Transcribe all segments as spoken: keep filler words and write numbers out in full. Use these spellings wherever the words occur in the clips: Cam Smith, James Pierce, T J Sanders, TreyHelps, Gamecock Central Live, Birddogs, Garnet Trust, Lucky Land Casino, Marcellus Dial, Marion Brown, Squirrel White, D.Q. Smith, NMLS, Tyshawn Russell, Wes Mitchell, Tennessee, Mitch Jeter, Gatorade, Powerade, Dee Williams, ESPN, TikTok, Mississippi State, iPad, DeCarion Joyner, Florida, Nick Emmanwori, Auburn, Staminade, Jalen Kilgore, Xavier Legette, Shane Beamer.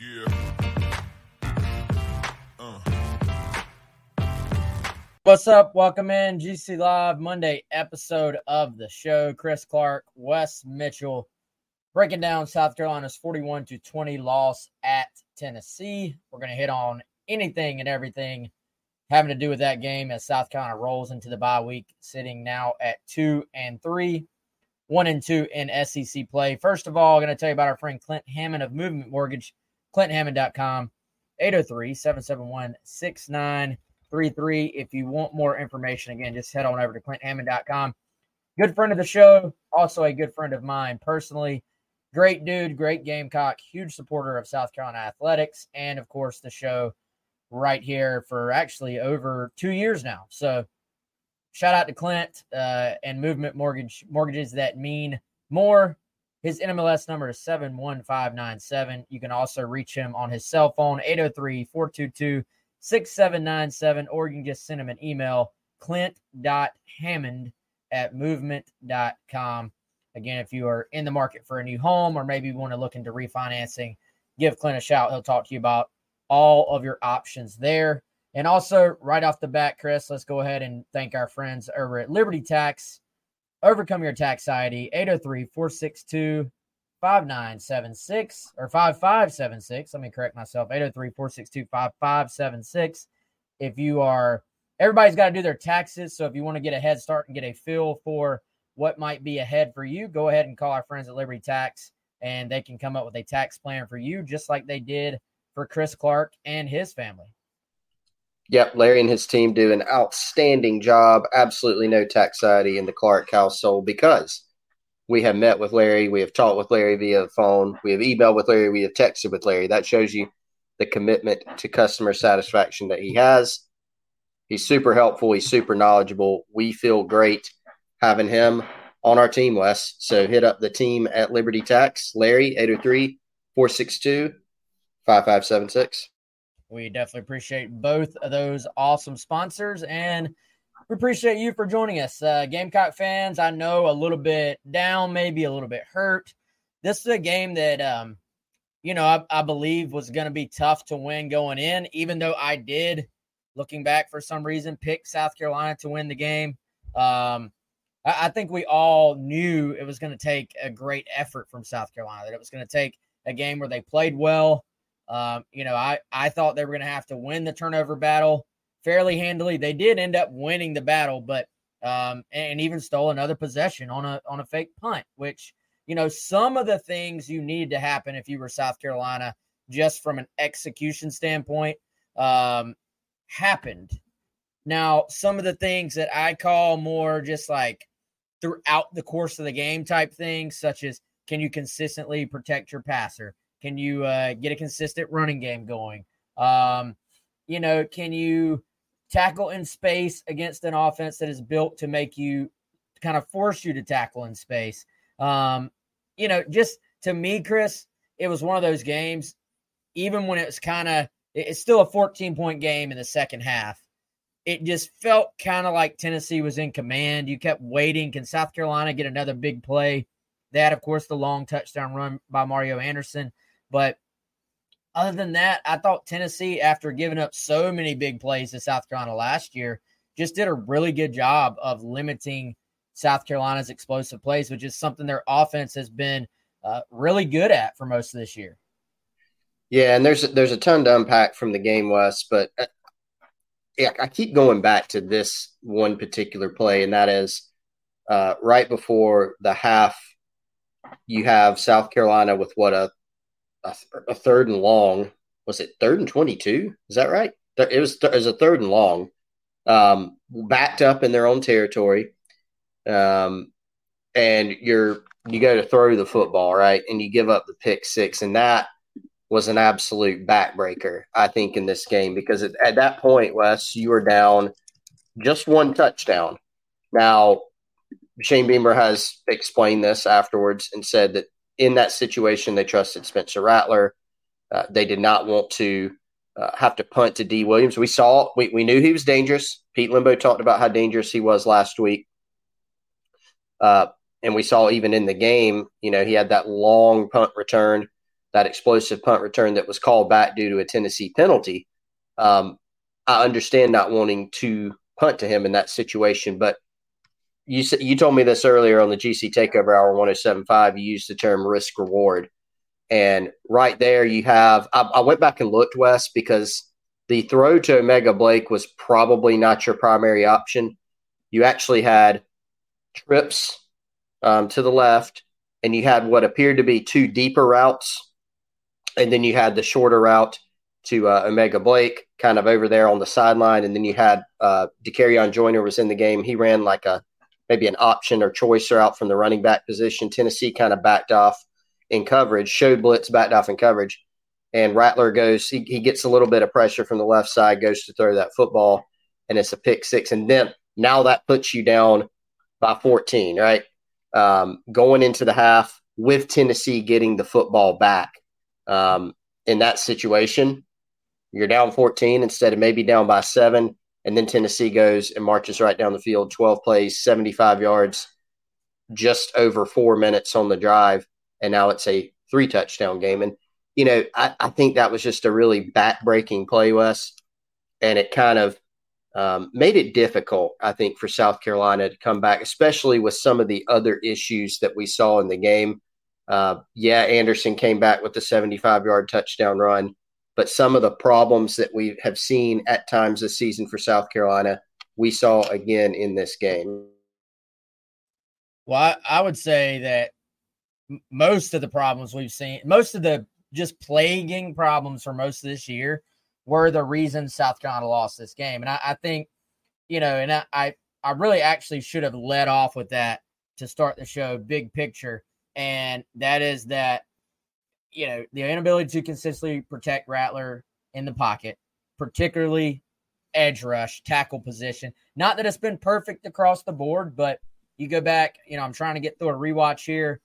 Yeah. What's up? Welcome in G C Live Monday episode of the show. Chris Clark, Wes Mitchell, breaking down South Carolina's forty-one to twenty loss at Tennessee. We're going to hit on anything and everything having to do with that game as South Carolina rolls into the bye week, sitting now at two and three, one and two in S E C play. First of all, I'm going to tell you about our friend Clint Hammond of Movement Mortgage, clint hammond dot com, eight oh three, seven seven one, six nine. three three. If you want more information, again, just head on over to clint hammond dot com. Good friend of the show, also a good friend of mine personally. Great dude, great Gamecock, huge supporter of South Carolina athletics, and of course the show right here for actually over two years now. So shout out to Clint uh, and Movement Mortgage, mortgages that mean more. His N M L S number is seven one five nine seven. You can also reach him on his cell phone, eight oh three, four two two, six seven nine seven. six seven nine seven, or you can just send him an email, clint dot hammond at movement dot com. Again, if you are in the market for a new home or maybe you want to look into refinancing, give Clint a shout. He'll talk to you about all of your options there. And also, right off the bat, Chris, let's go ahead and thank our friends over at Liberty Tax. Overcome your tax anxiety, eight oh three, four six two, five nine seven six, or five five seven six. Let me correct myself, eight oh three, four six two, five five seven six. If you are, everybody's got to do their taxes, so if you want to get a head start and get a feel for what might be ahead for you, go ahead and call our friends at Liberty Tax, and they can come up with a tax plan for you, just like they did for Chris Clark and his family. Yep, Larry and his team do an outstanding job, absolutely no tax anxiety in the Clark household, because we have met with Larry. We have talked with Larry via the phone. We have emailed with Larry. We have texted with Larry. That shows you the commitment to customer satisfaction that he has. He's super helpful. He's super knowledgeable. We feel great having him on our team, Wes. So hit up the team at Liberty Tax. Larry, eight oh three, four six two, five five seven six. We definitely appreciate both of those awesome sponsors, and we appreciate you for joining us. Uh, Gamecock fans, I know a little bit down, maybe a little bit hurt. This is a game that, um, you know, I, I believe was going to be tough to win going in, even though I did, looking back for some reason, pick South Carolina to win the game. Um, I, I think we all knew it was going to take a great effort from South Carolina, that it was going to take a game where they played well. Um, you know, I, I thought they were going to have to win the turnover battle fairly handily. They did end up winning the battle, but um, and even stole another possession on a on a fake punt, which, you know, some of the things you need to happen if you were South Carolina, just from an execution standpoint, um, happened. Now, some of the things that I call more just like throughout the course of the game type things, such as can you consistently protect your passer? Can you uh, get a consistent running game going? Um, you know, can you tackle in space against an offense that is built to make you kind of force you to tackle in space. Um, you know, just to me, Chris, it was one of those games, even when it was kind of, it's still a fourteen point game in the second half. It just felt kind of like Tennessee was in command. You kept waiting. Can South Carolina get another big play? That, of course, the long touchdown run by Mario Anderson. But other than that, I thought Tennessee, after giving up so many big plays to South Carolina last year, just did a really good job of limiting South Carolina's explosive plays, which is something their offense has been uh, really good at for most of this year. Yeah, and there's there's a ton to unpack from the game, Wes, but I, yeah, I keep going back to this one particular play, and that is uh, right before the half, you have South Carolina with what a A, th- a third and long. Was it third and twenty-two? Is that right? It was, th- it was a third and long, um, backed up in their own territory. Um, and you're you go to throw the football, right, and you give up the pick six, and that was an absolute backbreaker, I think, in this game, because at, at that point, Wes, you were down just one touchdown. Now, Shane Beamer has explained this afterwards and said that in that situation, they trusted Spencer Rattler. Uh, they did not want to uh, have to punt to Dee Williams. We saw, we, we knew he was dangerous. Pete Limbo talked about how dangerous he was last week. Uh, and we saw even in the game, you know, he had that long punt return, that explosive punt return that was called back due to a Tennessee penalty. Um, I understand not wanting to punt to him in that situation, but you you told me this earlier on the G C Takeover Hour one oh seven point five, you used the term risk reward. And right there you have, I, I went back and looked, Wes, because the throw to Omega Blake was probably not your primary option. You actually had trips um, to the left, and you had what appeared to be two deeper routes. And then you had the shorter route to uh, Omega Blake kind of over there on the sideline. And then you had uh, DeCarion Joyner was in the game. He ran like a maybe an option or choice route from the running back position. Tennessee kind of backed off in coverage, showed blitz, backed off in coverage. And Rattler goes, he, he gets a little bit of pressure from the left side, goes to throw that football, and it's a pick six. And then now that puts you down by fourteen, right? Um, going into the half with Tennessee getting the football back. Um, in that situation, you're down fourteen instead of maybe down by seven. And then Tennessee goes and marches right down the field, twelve plays, seventy-five yards, just over four minutes on the drive. And now it's a three touchdown game. And, you know, I, I think that was just a really back-breaking play, Wes. And it kind of um, made it difficult, I think, for South Carolina to come back, especially with some of the other issues that we saw in the game. Uh, yeah, Anderson came back with the seventy-five-yard touchdown run, but some of the problems that we have seen at times this season for South Carolina, we saw again in this game. Well, I, I would say that m- most of the problems we've seen, most of the just plaguing problems for most of this year were the reason South Carolina lost this game. And I, I think, you know, and I, I, I really actually should have led off with that to start the show, big picture. And that is that, you know, the inability to consistently protect Rattler in the pocket, particularly edge rush, tackle position. Not that it's been perfect across the board, but you go back, you know, I'm trying to get through a rewatch here.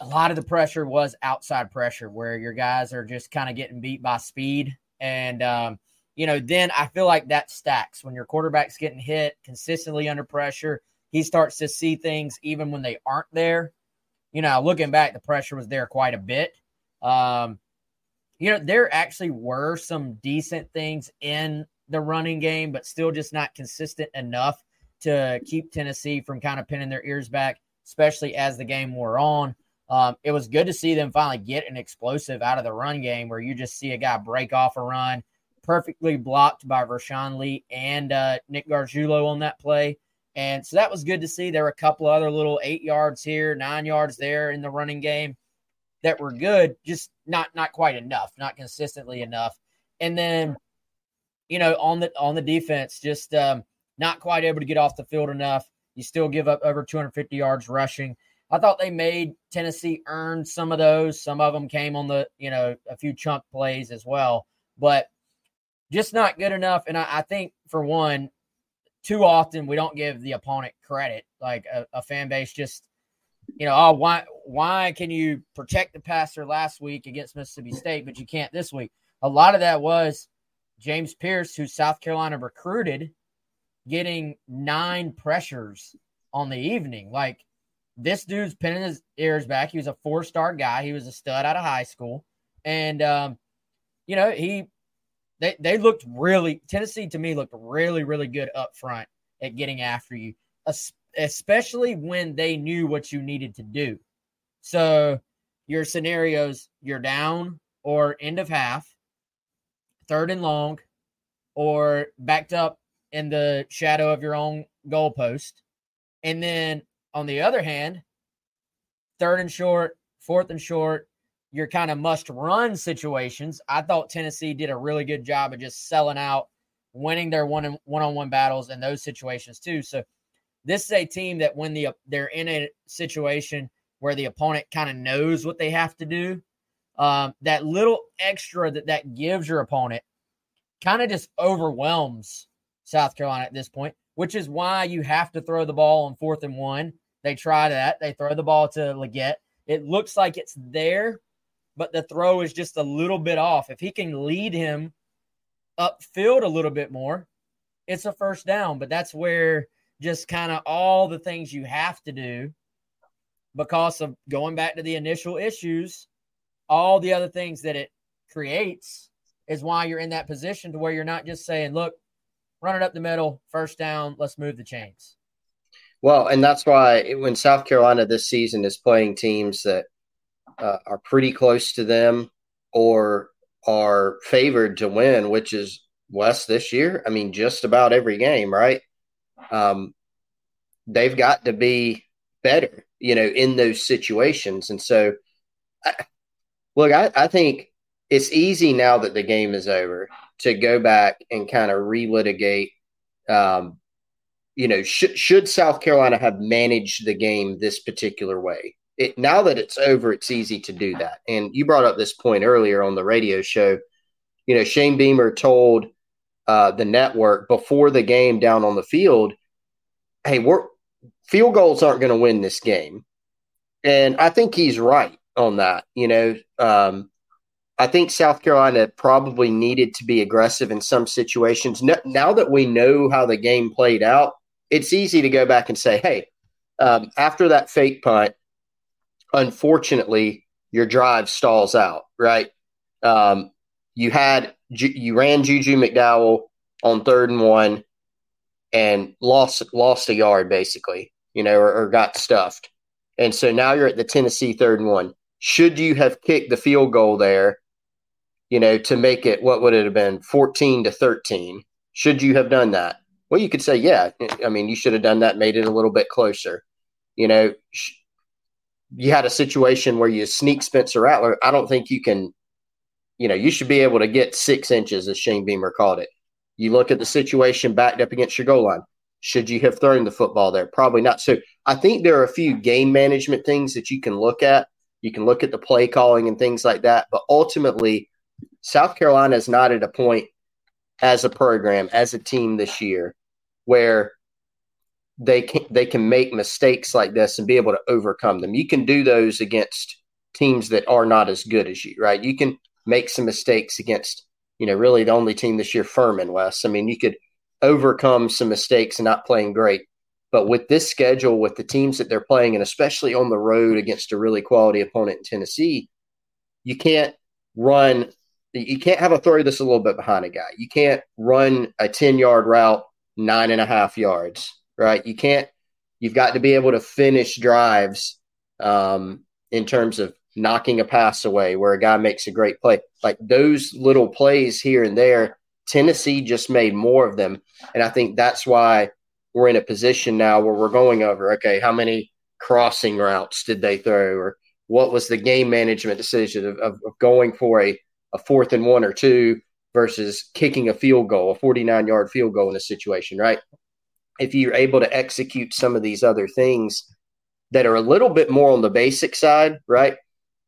A lot of the pressure was outside pressure where your guys are just kind of getting beat by speed. And, um, you know, then I feel like that stacks when your quarterback's getting hit consistently under pressure. He starts to see things even when they aren't there. You know, looking back, the pressure was there quite a bit. Um, you know, there actually were some decent things in the running game, but still just not consistent enough to keep Tennessee from kind of pinning their ears back, especially as the game wore on. Um, it was good to see them finally get an explosive out of the run game where you just see a guy break off a run, perfectly blocked by Rashawn Lee and uh, Nick Garjulo on that play. And so that was good to see. There were a couple other little eight yards here, nine yards there in the running game that were good, just not not quite enough, not consistently enough. And then, you know, on the on the defense, just um, not quite able to get off the field enough. You still give up over two hundred fifty yards rushing. I thought they made Tennessee earn some of those. Some of them came on the, you know, a few chunk plays as well. But just not good enough. And I, I think, for one, too often we don't give the opponent credit, like a, a fan base just, you know, oh, why why can you protect the passer last week against Mississippi State, but you can't this week? A lot of that was James Pierce, who South Carolina recruited, getting nine pressures on the evening. Like, this dude's pinning his ears back. He was a four-star guy. He was a stud out of high school. And, um, you know, he – They they looked really – Tennessee, to me, looked really, really good up front at getting after you, especially when they knew what you needed to do. So your scenarios, you're down or end of half, third and long, or backed up in the shadow of your own goalpost. And then, on the other hand, third and short, fourth and short, your kind of must-run situations. I thought Tennessee did a really good job of just selling out, winning their one-on-one battles in those situations too. So this is a team that when the they're in a situation where the opponent kind of knows what they have to do, um, that little extra that that gives your opponent kind of just overwhelms South Carolina at this point, which is why you have to throw the ball on fourth and one. They try that. They throw the ball to Legette. It looks like it's there, but the throw is just a little bit off. If he can lead him upfield a little bit more, it's a first down. But that's where just kind of all the things you have to do because of going back to the initial issues, all the other things that it creates is why you're in that position to where you're not just saying, look, run it up the middle, first down, let's move the chains. Well, and that's why it, when South Carolina this season is playing teams that uh, are pretty close to them or are favored to win, which is West this year. I mean, just about every game, right? Um, they've got to be better, you know, in those situations. And so, I, look, I, I think it's easy now that the game is over to go back and kind of relitigate, um, you know, should, should South Carolina have managed the game this particular way? It, now that it's over, it's easy to do that. And you brought up this point earlier on the radio show. You know, Shane Beamer told uh, the network before the game down on the field, hey, we're, field goals aren't going to win this game. And I think he's right on that. You know, um, I think South Carolina probably needed to be aggressive in some situations. No, now that we know how the game played out, it's easy to go back and say, hey, um, after that fake punt, unfortunately, your drive stalls out, right? Um, you had you ran Juju McDowell on third and one and lost lost a yard, basically, you know, or, or got stuffed. And so now you're at the Tennessee third and one. Should you have kicked the field goal there, you know, to make it, what would it have been, fourteen to thirteen? Should you have done that? Well, you could say, yeah, I mean, you should have done that, made it a little bit closer. You know, sh- you had a situation where you sneak Spencer Rattler. I don't think you can, you know, you should be able to get six inches, as Shane Beamer called it. You look at the situation backed up against your goal line. Should you have thrown the football there? Probably not. So I think there are a few game management things that you can look at. You can look at the play calling and things like that. But ultimately, South Carolina is not at a point as a program, as a team this year, where they can they can make mistakes like this and be able to overcome them. You can do those against teams that are not as good as you, right? You can make some mistakes against, you know, really the only team this year, Furman, Wes. I mean, you could overcome some mistakes and not playing great. But with this schedule, with the teams that they're playing, and especially on the road against a really quality opponent in Tennessee, you can't run – you can't have a throw that's a little bit behind a guy. You can't run a ten-yard route nine and a half yards, right? You can't – you've got to be able to finish drives um, in terms of knocking a pass away where a guy makes a great play. Like those little plays here and there, Tennessee just made more of them, and I think that's why – we're in a position now where we're going over, okay, how many crossing routes did they throw or what was the game management decision of, of, of going for a, a fourth and one or two versus kicking a field goal, a forty-nine-yard field goal in a situation, right? If you're able to execute some of these other things that are a little bit more on the basic side, right,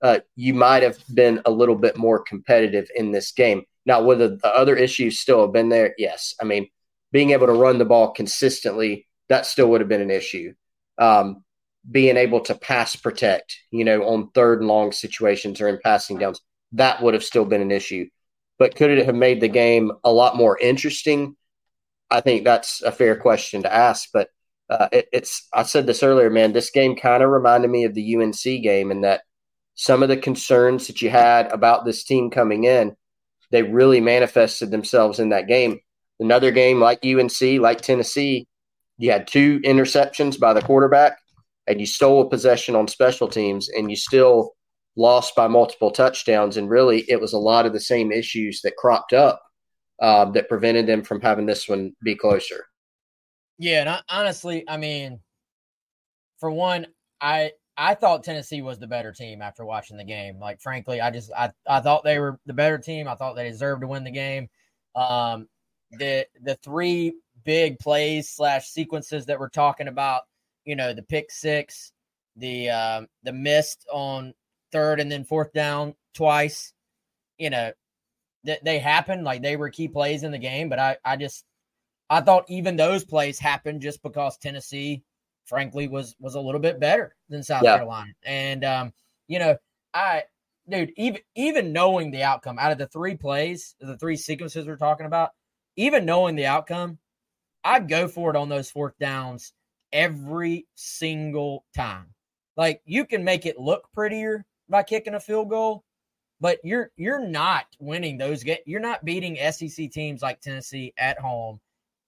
uh, you might have been a little bit more competitive in this game. Now, whether the other issues still have been there, yes. I mean, being able to run the ball consistently, that still would have been an issue. Um, being able to pass protect, you know, on third and long situations or in passing downs, that would have still been an issue. But could it have made the game a lot more interesting? I think that's a fair question to ask. But uh, it, it's I said this earlier, man, this game kind of reminded me of the U N C game in that some of the concerns that you had about this team coming in, they really manifested themselves in that game. Another game like U N C, like Tennessee, you had two interceptions by the quarterback and you stole a possession on special teams and you still lost by multiple touchdowns. And really, it was a lot of the same issues that cropped up uh, that prevented them from having this one be closer. Yeah, and I, honestly, I mean, for one, I I thought Tennessee was the better team after watching the game. Like, frankly, I just I, I thought they were the better team. I thought they deserved to win the game. Um The the three big plays slash sequences that we're talking about, you know, the pick six, the um, the missed on third and then fourth down twice, you know, th- they happened, like they were key plays in the game. But I, I just I thought even those plays happened just because Tennessee, frankly, was was a little bit better than South yeah. Carolina. And, um, you know, I dude, even even knowing the outcome out of the three plays, the three sequences we're talking about, even knowing the outcome, I'd go for it on those fourth downs every single time. Like, you can make it look prettier by kicking a field goal, but you're you're not winning those games. You're not beating S E C teams like Tennessee at home,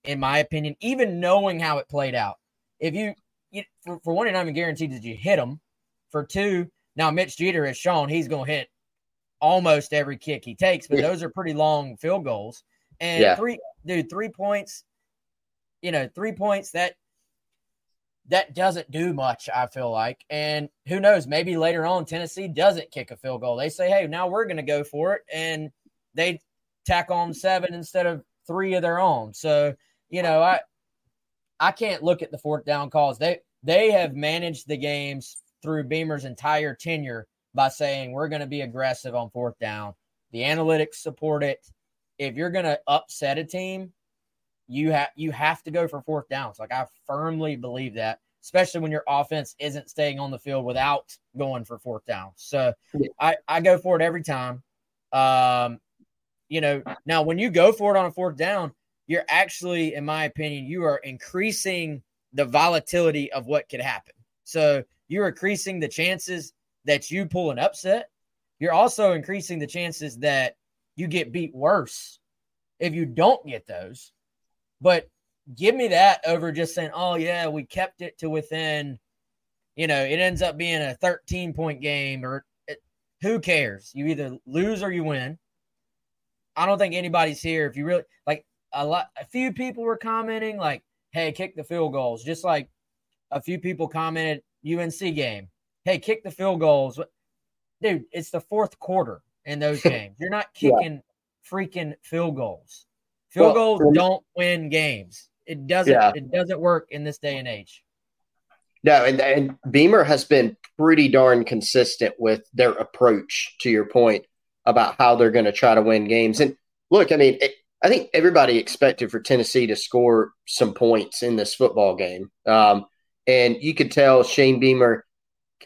in my opinion, even knowing how it played out. If you, you for, for one, you're not even guaranteed that you hit them. For two, now Mitch Jeter has shown he's going to hit almost every kick he takes, but yeah. those are pretty long field goals. And yeah. three, dude, three points, you know, three points, that that doesn't do much, I feel like. And who knows, maybe later on Tennessee doesn't kick a field goal. They say, hey, now we're going to go for it, and they tack on seven instead of three of their own. So, you know, I I can't look at the fourth down calls. They they have managed the games through Beamer's entire tenure by saying we're going to be aggressive on fourth down. The analytics support it. If you're going to upset a team, you have you have to go for fourth downs. Like, I firmly believe that, especially when your offense isn't staying on the field without going for fourth downs. So I, I go for it every time. Um, you know, now when you go for it on a fourth down, you're actually, in my opinion, you are increasing the volatility of what could happen. So you're increasing the chances that you pull an upset. You're also increasing the chances that you get beat worse if you don't get those. But give me that over just saying, oh, yeah, we kept it to within, you know, it ends up being a thirteen-point game, or it, who cares? You either lose or you win. I don't think anybody's here. If you really – like a lot, a few people were commenting like, hey, kick the field goals. Just like a few people commented U N C game. Hey, kick the field goals. Dude, it's the fourth quarter in those games. You're not kicking yeah. freaking field goals. Field well, goals don't win games. It doesn't. Yeah. It doesn't work in this day and age. No, and, and Beamer has been pretty darn consistent with their approach, to your point, about how they're going to try to win games. And look, I mean, it, I think everybody expected for Tennessee to score some points in this football game, um, and you could tell Shane Beamer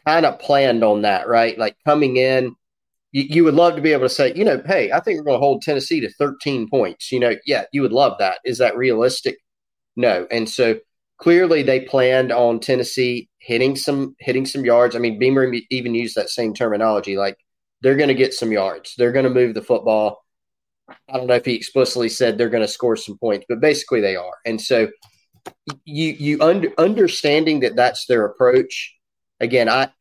kind of planned on that, right? Like, coming in, you would love to be able to say, you know, hey, I think we're going to hold Tennessee to thirteen points. You know, yeah, you would love that. Is that realistic? No. And so clearly they planned on Tennessee hitting some hitting some yards. I mean, Beamer even used that same terminology, like they're going to get some yards. They're going to move the football. I don't know if he explicitly said they're going to score some points, but basically they are. And so you you un- understanding that that's their approach, again, I –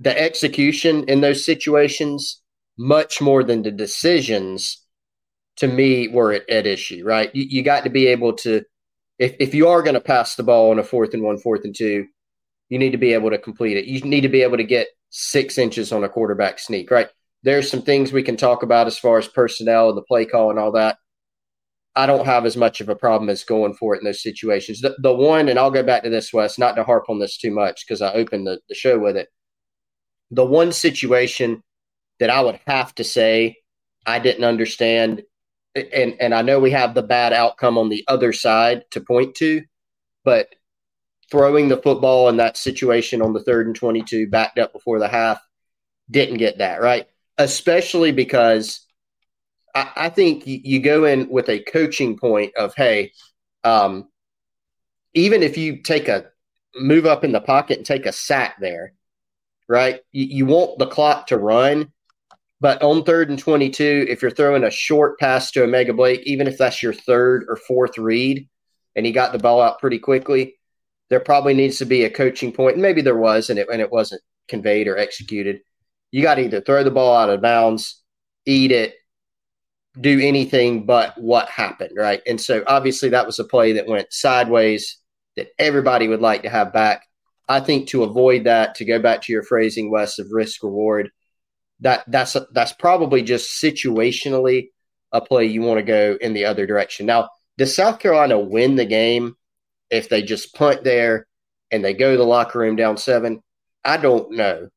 the execution in those situations, much more than the decisions, to me, were at, at issue, right? You, you got to be able to, if, if you are going to pass the ball on a fourth and one, fourth and two, you need to be able to complete it. You need to be able to get six inches on a quarterback sneak, right? There's some things we can talk about as far as personnel and the play call and all that. I don't have as much of a problem as going for it in those situations. The, the one, and I'll go back to this, Wes, not to harp on this too much because I opened the, the show with it. The one situation that I would have to say I didn't understand, and, and I know we have the bad outcome on the other side to point to, but throwing the football in that situation on the third and twenty-two, backed up before the half, didn't get that, right? Especially because I, I think you, you go in with a coaching point of, hey, um, even if you take a move up in the pocket and take a sack there, right? You, you want the clock to run, but on third and twenty-two, if you're throwing a short pass to Omega Blake, even if that's your third or fourth read and he got the ball out pretty quickly, there probably needs to be a coaching point. Maybe there was, and it, and it wasn't conveyed or executed. You got to either throw the ball out of bounds, eat it, do anything but what happened, right? And so obviously that was a play that went sideways that everybody would like to have back. I think to avoid that, to go back to your phrasing, Wes, of risk reward, that that's that's probably just situationally a play you want to go in the other direction. Now, Does South Carolina win the game if they just punt there and they go to the locker room down seven? I don't know.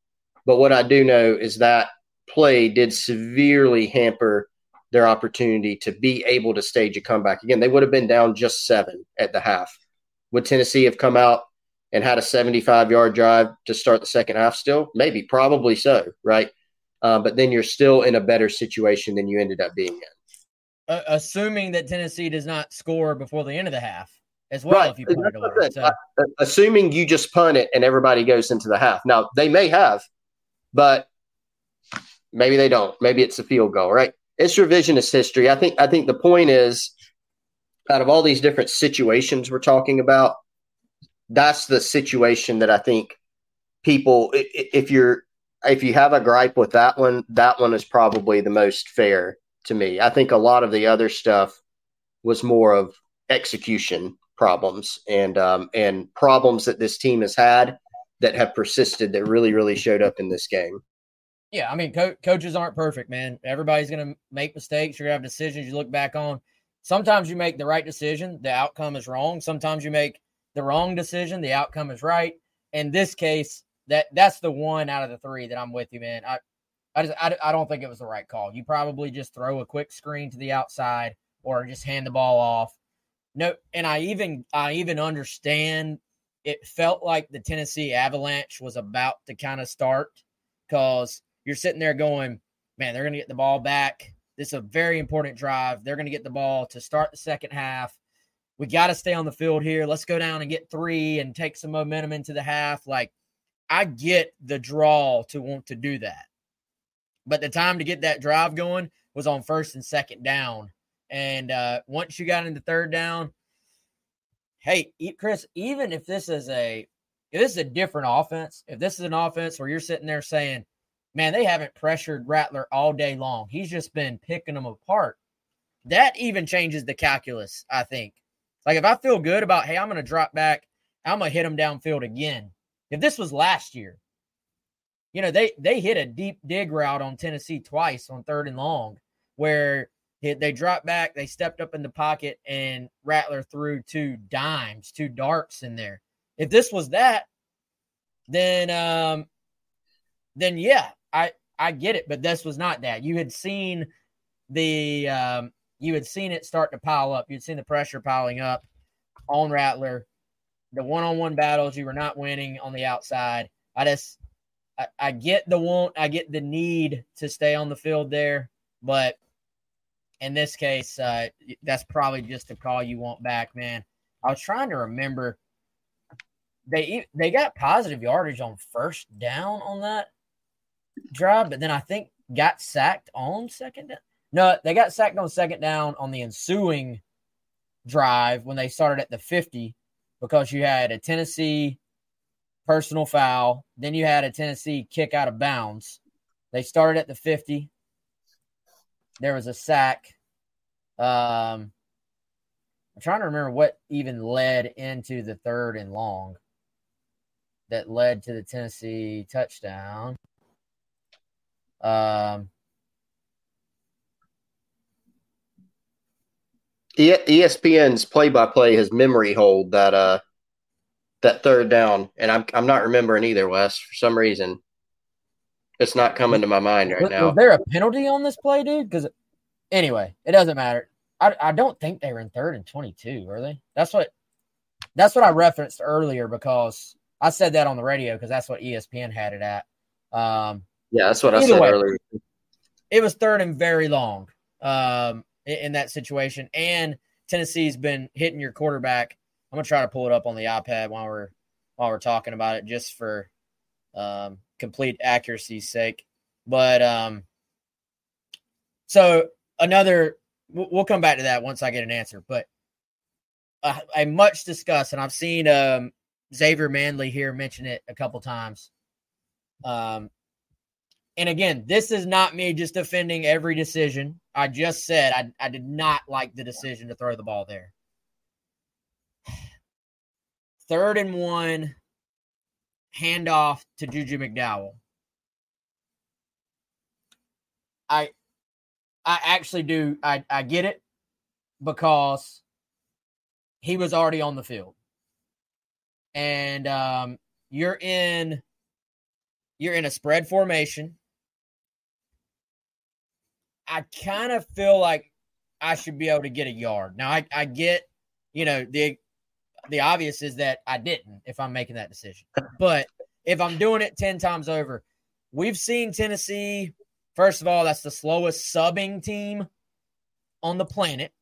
But what I do know is that play did severely hamper their opportunity to be able to stage a comeback. Again, they would have been down just seven at the half. Would Tennessee have come out and had a seventy-five-yard drive to start the second half still? Maybe, probably so, right? Uh, but then you're still in a better situation than you ended up being in. Uh, assuming that Tennessee does not score before the end of the half as well. Right. If you punt it away, so. uh, assuming you just punt it and everybody goes into the half. Now, they may have, but maybe they don't. Maybe it's a field goal, right? It's revisionist history. I think I think the point is, out of all these different situations we're talking about, that's the situation that I think people, if you're if you have a gripe with that one, that one is probably the most fair to me. I think a lot of the other stuff was more of execution problems and um, and problems that this team has had that have persisted that really, really showed up in this game. Yeah, I mean, co- coaches aren't perfect, man. Everybody's going to make mistakes. You're going to have decisions you look back on. Sometimes you make the right decision, the outcome is wrong. Sometimes you make the wrong decision, the outcome is right. In this case, that that's the one out of the three that I'm with you, man. I, I just I, I don't think it was the right call. You probably just throw a quick screen to the outside or just hand the ball off. No, and I even I even understand it felt like the Tennessee Avalanche was about to kind of start because you're sitting there going, man, they're going to get the ball back. This is a very important drive. They're going to get the ball to start the second half. We got to stay on the field here. Let's go down and get three and take some momentum into the half. Like, I get the draw to want to do that. But the time to get that drive going was on first and second down. And uh, once you got into third down, hey, Chris, even if this is a if this is a different offense, if this is an offense where you're sitting there saying, man, they haven't pressured Rattler all day long. He's just been picking them apart. That even changes the calculus, I think. Like, if I feel good about, hey, I'm going to drop back, I'm going to hit them downfield again. If this was last year, you know, they they hit a deep dig route on Tennessee twice on third and long where they dropped back, they stepped up in the pocket, and Rattler threw two dimes, two darts in there. If this was that, then, um, then yeah, I, I get it, but this was not that. You had seen the um, you had seen it start to pile up. You'd seen the pressure piling up on Rattler. The one-on-one battles you were not winning on the outside. I just I, I get the want, I get the need to stay on the field there, but in this case, uh, that's probably just a call you want back, man. I was trying to remember they they got positive yardage on first down on that drive, but then I think got sacked on second down. No, they got sacked on second down on the ensuing drive when they started at the fifty because you had a Tennessee personal foul. Then you had a Tennessee kick out of bounds. They started at the fifty. There was a sack. Um, I'm trying to remember what even led into the third and long that led to the Tennessee touchdown. Um, E S P N's play-by-play has memory hold that uh that third down, and I'm I'm not remembering either, Wes. For some reason, it's not coming to my mind right was, now. Was there a penalty on this play, dude? Because anyway, it doesn't matter. I, I don't think they were in third and twenty-two, were they? That's what that's what I referenced earlier because I said that on the radio because that's what E S P N had it at. Um, yeah, that's what I said way, earlier. It was third and very long. Um. In that situation, and Tennessee's been hitting your quarterback. I'm gonna try to pull it up on the iPad while we're while we're talking about it, just for um, complete accuracy's sake. But um, so another, we'll come back to that once I get an answer. But uh, I much discussed, and I've seen um, Xavier Manley here mention it a couple times. Um, and again, this is not me just defending every decision. I just said I, I did not like the decision to throw the ball there. Third and one, handoff to Juju McDowell. I I actually do I, I get it because he was already on the field. And um, you're in you're in a spread formation. I kind of feel like I should be able to get a yard. Now, I, I get, you know, the the obvious is that I didn't if I'm making that decision. But if I'm doing it ten times over, we've seen Tennessee, first of all, that's the slowest subbing team on the planet.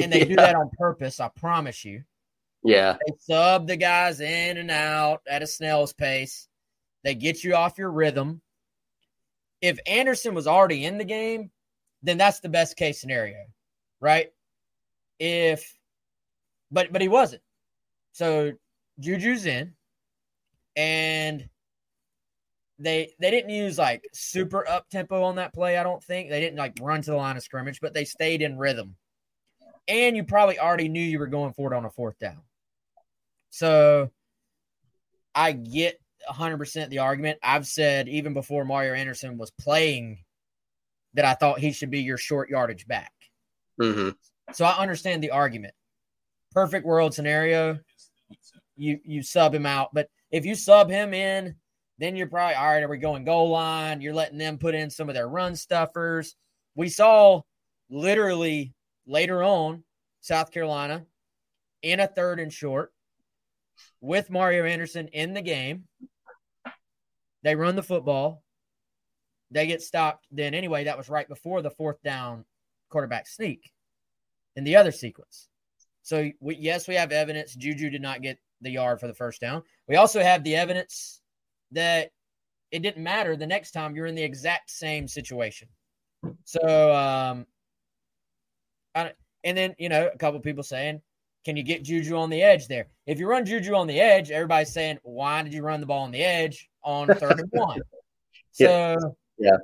And they yeah. do that on purpose, I promise you. Yeah. They sub the guys in and out at a snail's pace. They get you off your rhythm. If Anderson was already in the game, then that's the best case scenario, right? If, but but he wasn't. So Juju's in, and they they didn't use like super up tempo on that play. I don't think they didn't like run to the line of scrimmage, but they stayed in rhythm. And you probably already knew you were going for it on a fourth down. So I get one hundred percent the argument. I've said even before Mario Anderson was playing that I thought he should be your short yardage back. Mm-hmm. So I understand the argument. Perfect world scenario, you you sub him out. But if you sub him in, then you're probably, all right, are we going goal line? You're letting them put in some of their run stuffers. We saw literally – later on, South Carolina, in a third and short, with Mario Anderson in the game, they run the football. They get stopped. Then anyway, that was right before the fourth down quarterback sneak in the other sequence. So, we, yes, we have evidence. Juju did not get the yard for the first down. We also have the evidence that it didn't matter the next time you're in the exact same situation. So, um, I, and then, you know, a couple of people saying, can you get Juju on the edge there? If you run Juju on the edge, everybody's saying, why did you run the ball on the edge on third and one? So, yeah.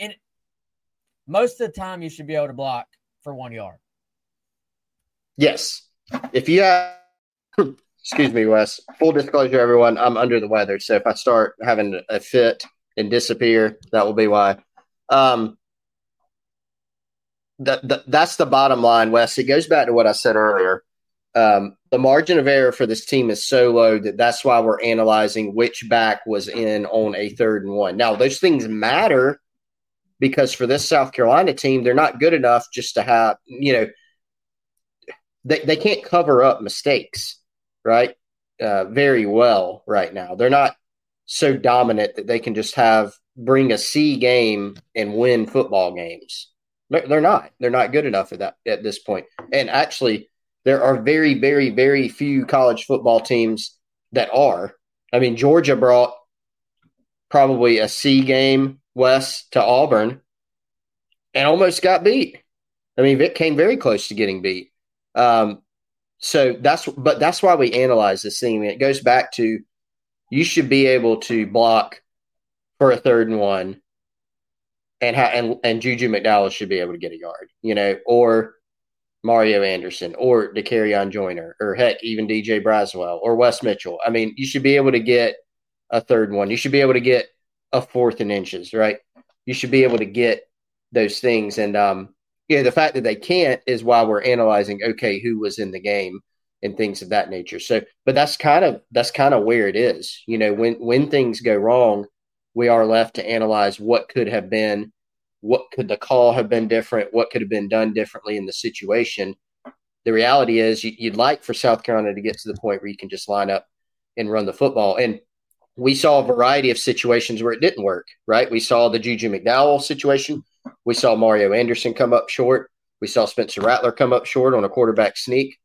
And most of the time you should be able to block for one yard. Yes. If you have, excuse me, Wes, full disclosure, everyone, I'm under the weather. So if I start having a fit and disappear, that will be why. Um, That, that that's the bottom line, Wes. It goes back to what I said earlier. Um, the margin of error for this team is so low that that's why we're analyzing which back was in on a third and one. Now, those things matter because for this South Carolina team, they're not good enough just to have, you know, they, they can't cover up mistakes, right, uh, very well right now. They're not so dominant that they can just have bring a C game and win football games. They're not. They're not good enough at that at this point. And actually, there are very, very, very few college football teams that are. I mean, Georgia brought probably a C game, West, to Auburn and almost got beat. I mean, Vic came very close to getting beat. Um, so that's but that's why we analyze this thing. I mean, it goes back to you should be able to block for a third and one. And, how, and and Juju McDowell should be able to get a yard, you know, or Mario Anderson or DeCarion Joyner or, heck, even D J Braswell or Wes Mitchell. I mean, you should be able to get a third one. You should be able to get a fourth and inches, right? You should be able to get those things. And, um, you know, the fact that they can't is why we're analyzing, okay, who was in the game and things of that nature. So, but that's kind of that's kind of where it is. You know, when when things go wrong, we are left to analyze what could have been, what could the call have been different, what could have been done differently in the situation. The reality is you'd like for South Carolina to get to the point where you can just line up and run the football. And we saw a variety of situations where it didn't work, right? We saw the Juju McDowell situation. We saw Mario Anderson come up short. We saw Spencer Rattler come up short on a quarterback sneak.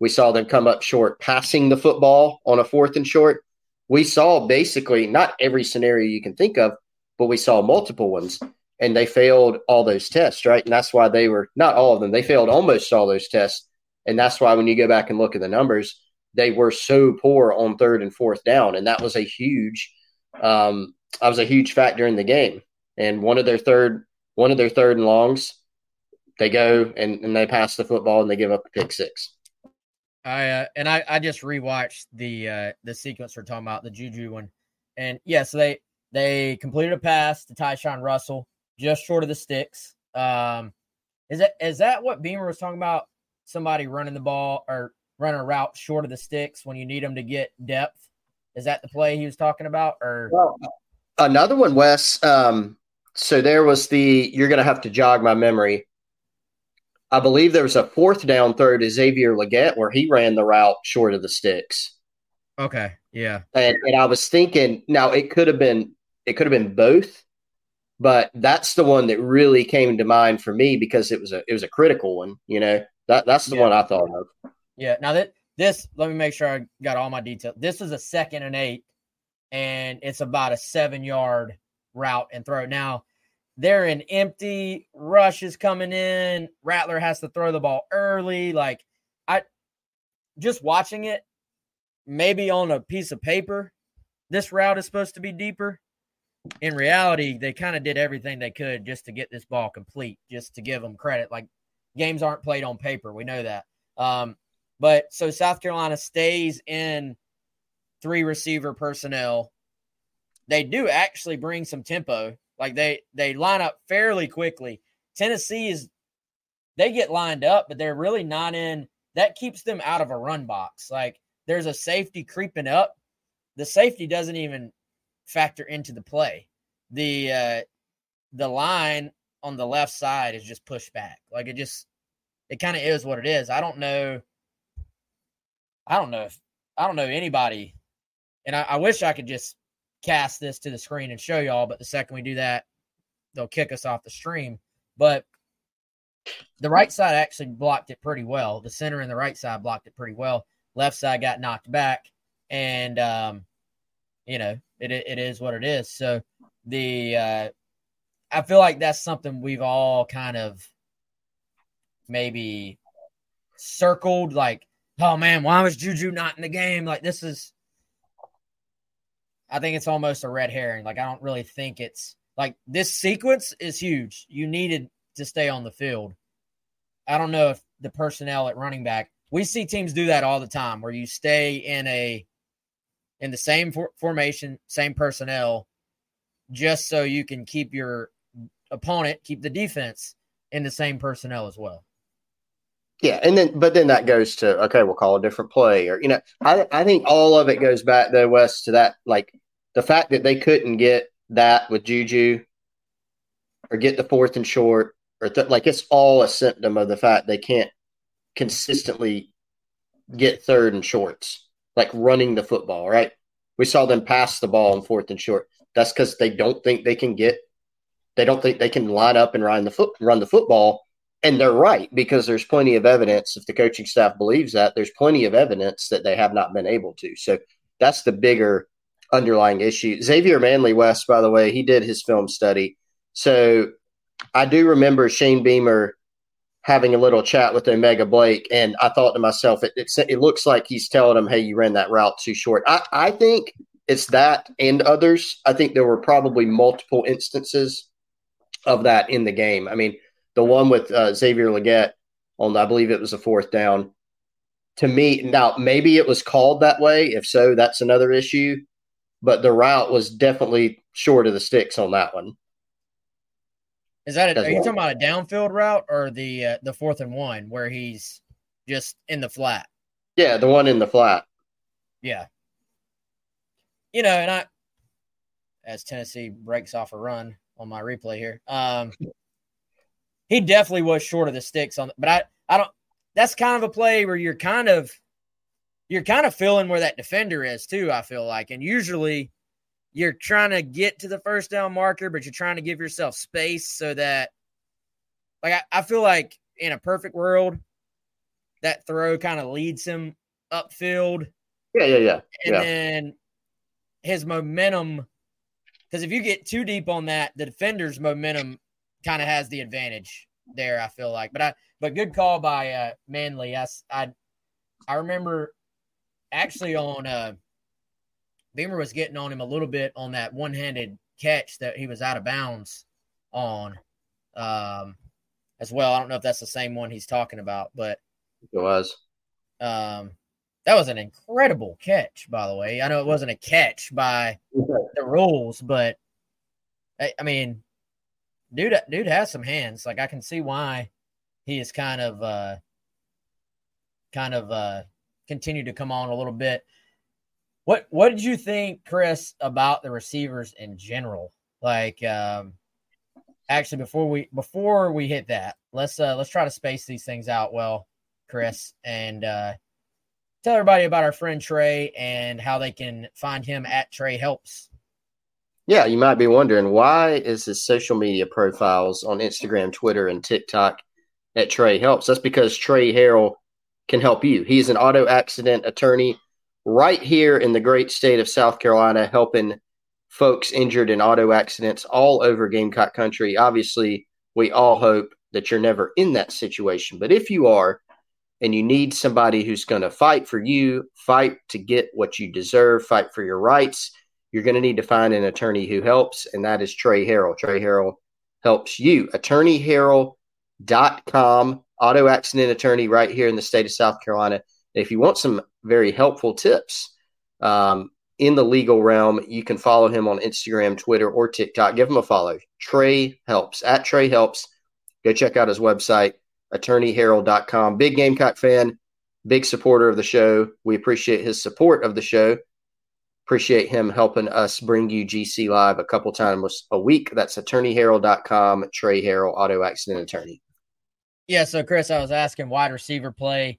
We saw them come up short passing the football on a fourth and short. We saw basically not every scenario you can think of, but we saw multiple ones, and they failed all those tests, right? And that's why they were – not all of them. They failed almost all those tests, and that's why when you go back and look at the numbers, they were so poor on third and fourth down, and that was a huge um, – that was a huge factor in the game. And one of their third one of their third and longs, they go and, and they pass the football, and they give up a pick six. I uh, and I, I just rewatched the uh, the sequence we're talking about, the Juju one, and yeah, so they they completed a pass to Tyshawn Russell just short of the sticks. Um, is that is that what Beamer was talking about? somebody running the ball or running a route short of the sticks when you need them to get depth? Is that the play he was talking about? Or well, another one, Wes. Um, so there was the – you're going to have to jog my memory. I believe there was a fourth down throw to Xavier Legette where he ran the route short of the sticks. Okay, yeah. And, and I was thinking – now, it could have been it could have been both, but that's the one that really came to mind for me because it was a it was a critical one, you know. That That's the yeah. one I thought of. Yeah, now that this – let me make sure I got all my details. This is a second and eight, and it's about a seven-yard route and throw. Now, they're in empty, rush is coming in, Rattler has to throw the ball early. Like, I – just watching it, maybe on a piece of paper, this route is supposed to be deeper. In reality, they kind of did everything they could just to get this ball complete, just to give them credit. Like, games aren't played on paper. We know that. Um, but so South Carolina stays in three receiver personnel. They do actually bring some tempo. Like they, they line up fairly quickly. Tennessee is, they get lined up, but they're really not in. That keeps them out of a run box. Like there's a safety creeping up. The safety doesn't even factor into the play. The, uh, the line on the left side is just pushed back. Like it just, it kind of is what it is. I don't know. I don't know if I don't know anybody. And I, I wish I could just cast this to the screen and show y'all, but the second we do that, they'll kick us off the stream. But the right side actually blocked it pretty well. The center and the right side blocked it pretty well. Left side got knocked back. And, um, you know, it it is what it is. So the uh, I feel like that's something we've all kind of maybe circled, like, oh man, why was Juju not in the game? Like this is, I think it's almost a red herring. Like I don't really think it's like this sequence is huge. You needed to stay on the field. I don't know if the personnel at running back, we see teams do that all the time where you stay in a, in the same for- formation, same personnel, just so you can keep your opponent, keep the defense in the same personnel as well. Yeah, and then but then that goes to okay, we'll call a different play, or you know, I I think all of it goes back though, Wes, to that like the fact that they couldn't get that with Juju, or get the fourth and short, or th- like it's all a symptom of the fact they can't consistently get third and shorts, like running the football. Right? We saw them pass the ball on fourth and short. That's because they don't think they can get, they don't think they can line up and run the foot, run the football. And they're right, because there's plenty of evidence, if the coaching staff believes that, there's plenty of evidence that they have not been able to. So that's the bigger underlying issue. Xavier Manley West, by the way, he did his film study. So I do remember Shane Beamer having a little chat with Omega Blake, and I thought to myself, it, it, it looks like he's telling him, hey, you ran that route too short. I, I think it's that and others. I think there were probably multiple instances of that in the game. I mean, the one with uh, Xavier Legette on, I believe it was a fourth down. To me, now, maybe it was called that way. If so, that's another issue. But the route was definitely short of the sticks on that one. Is that a, are you talking about a downfield route or the uh, the fourth and one where he's just in the flat? Yeah, the one in the flat. Yeah. You know, and I, as Tennessee breaks off a run on my replay here, um, he definitely was short of the sticks on, but I, I don't, that's kind of a play where you're kind of, you're kind of feeling where that defender is too, I feel like. And usually you're trying to get to the first down marker, but you're trying to give yourself space so that, like, I, I feel like in a perfect world, that throw kind of leads him upfield. Yeah, yeah, yeah. And yeah. then his momentum, because if you get too deep on that, the defender's momentum kind of has the advantage there, I feel like. But I, but good call by uh, Manley. I, I, I remember actually on uh, Beamer was getting on him a little bit on that one-handed catch that he was out of bounds on um, as well. I don't know if that's the same one he's talking about, but it was. Um, that was an incredible catch, by the way. I know it wasn't a catch by the rules, but I, I mean. Dude, dude has some hands. Like I can see why he is kind of uh, kind of uh, continue to come on a little bit. What what did you think, Chris, about the receivers in general? Like, um, actually, before we before we hit that, let's uh, let's try to space these things out well, Chris, and uh, tell everybody about our friend Trey and how they can find him at Trey Helps. Yeah, you might be wondering, why is his social media profiles on Instagram, Twitter, and TikTok at Trey Helps? That's because Trey Harrell can help you. He's an auto accident attorney right here in the great state of South Carolina, helping folks injured in auto accidents all over Gamecock country. Obviously, we all hope that you're never in that situation. But if you are and you need somebody who's going to fight for you, fight to get what you deserve, fight for your rights, you're going to need to find an attorney who helps, and that is Trey Harrell. Trey Harrell helps you. attorney harrell dot com, auto accident attorney right here in the state of South Carolina. If you want some very helpful tips um, in the legal realm, you can follow him on Instagram, Twitter, or TikTok. Give him a follow. Trey Helps, at Trey Helps. Go check out his website, attorney harrell dot com. Big Gamecock fan, big supporter of the show. We appreciate his support of the show. Appreciate him helping us bring you G C Live a couple times a week. That's attorney harrell dot com, Trey Harrell, auto accident attorney. Yeah, so Chris, I was asking wide receiver play.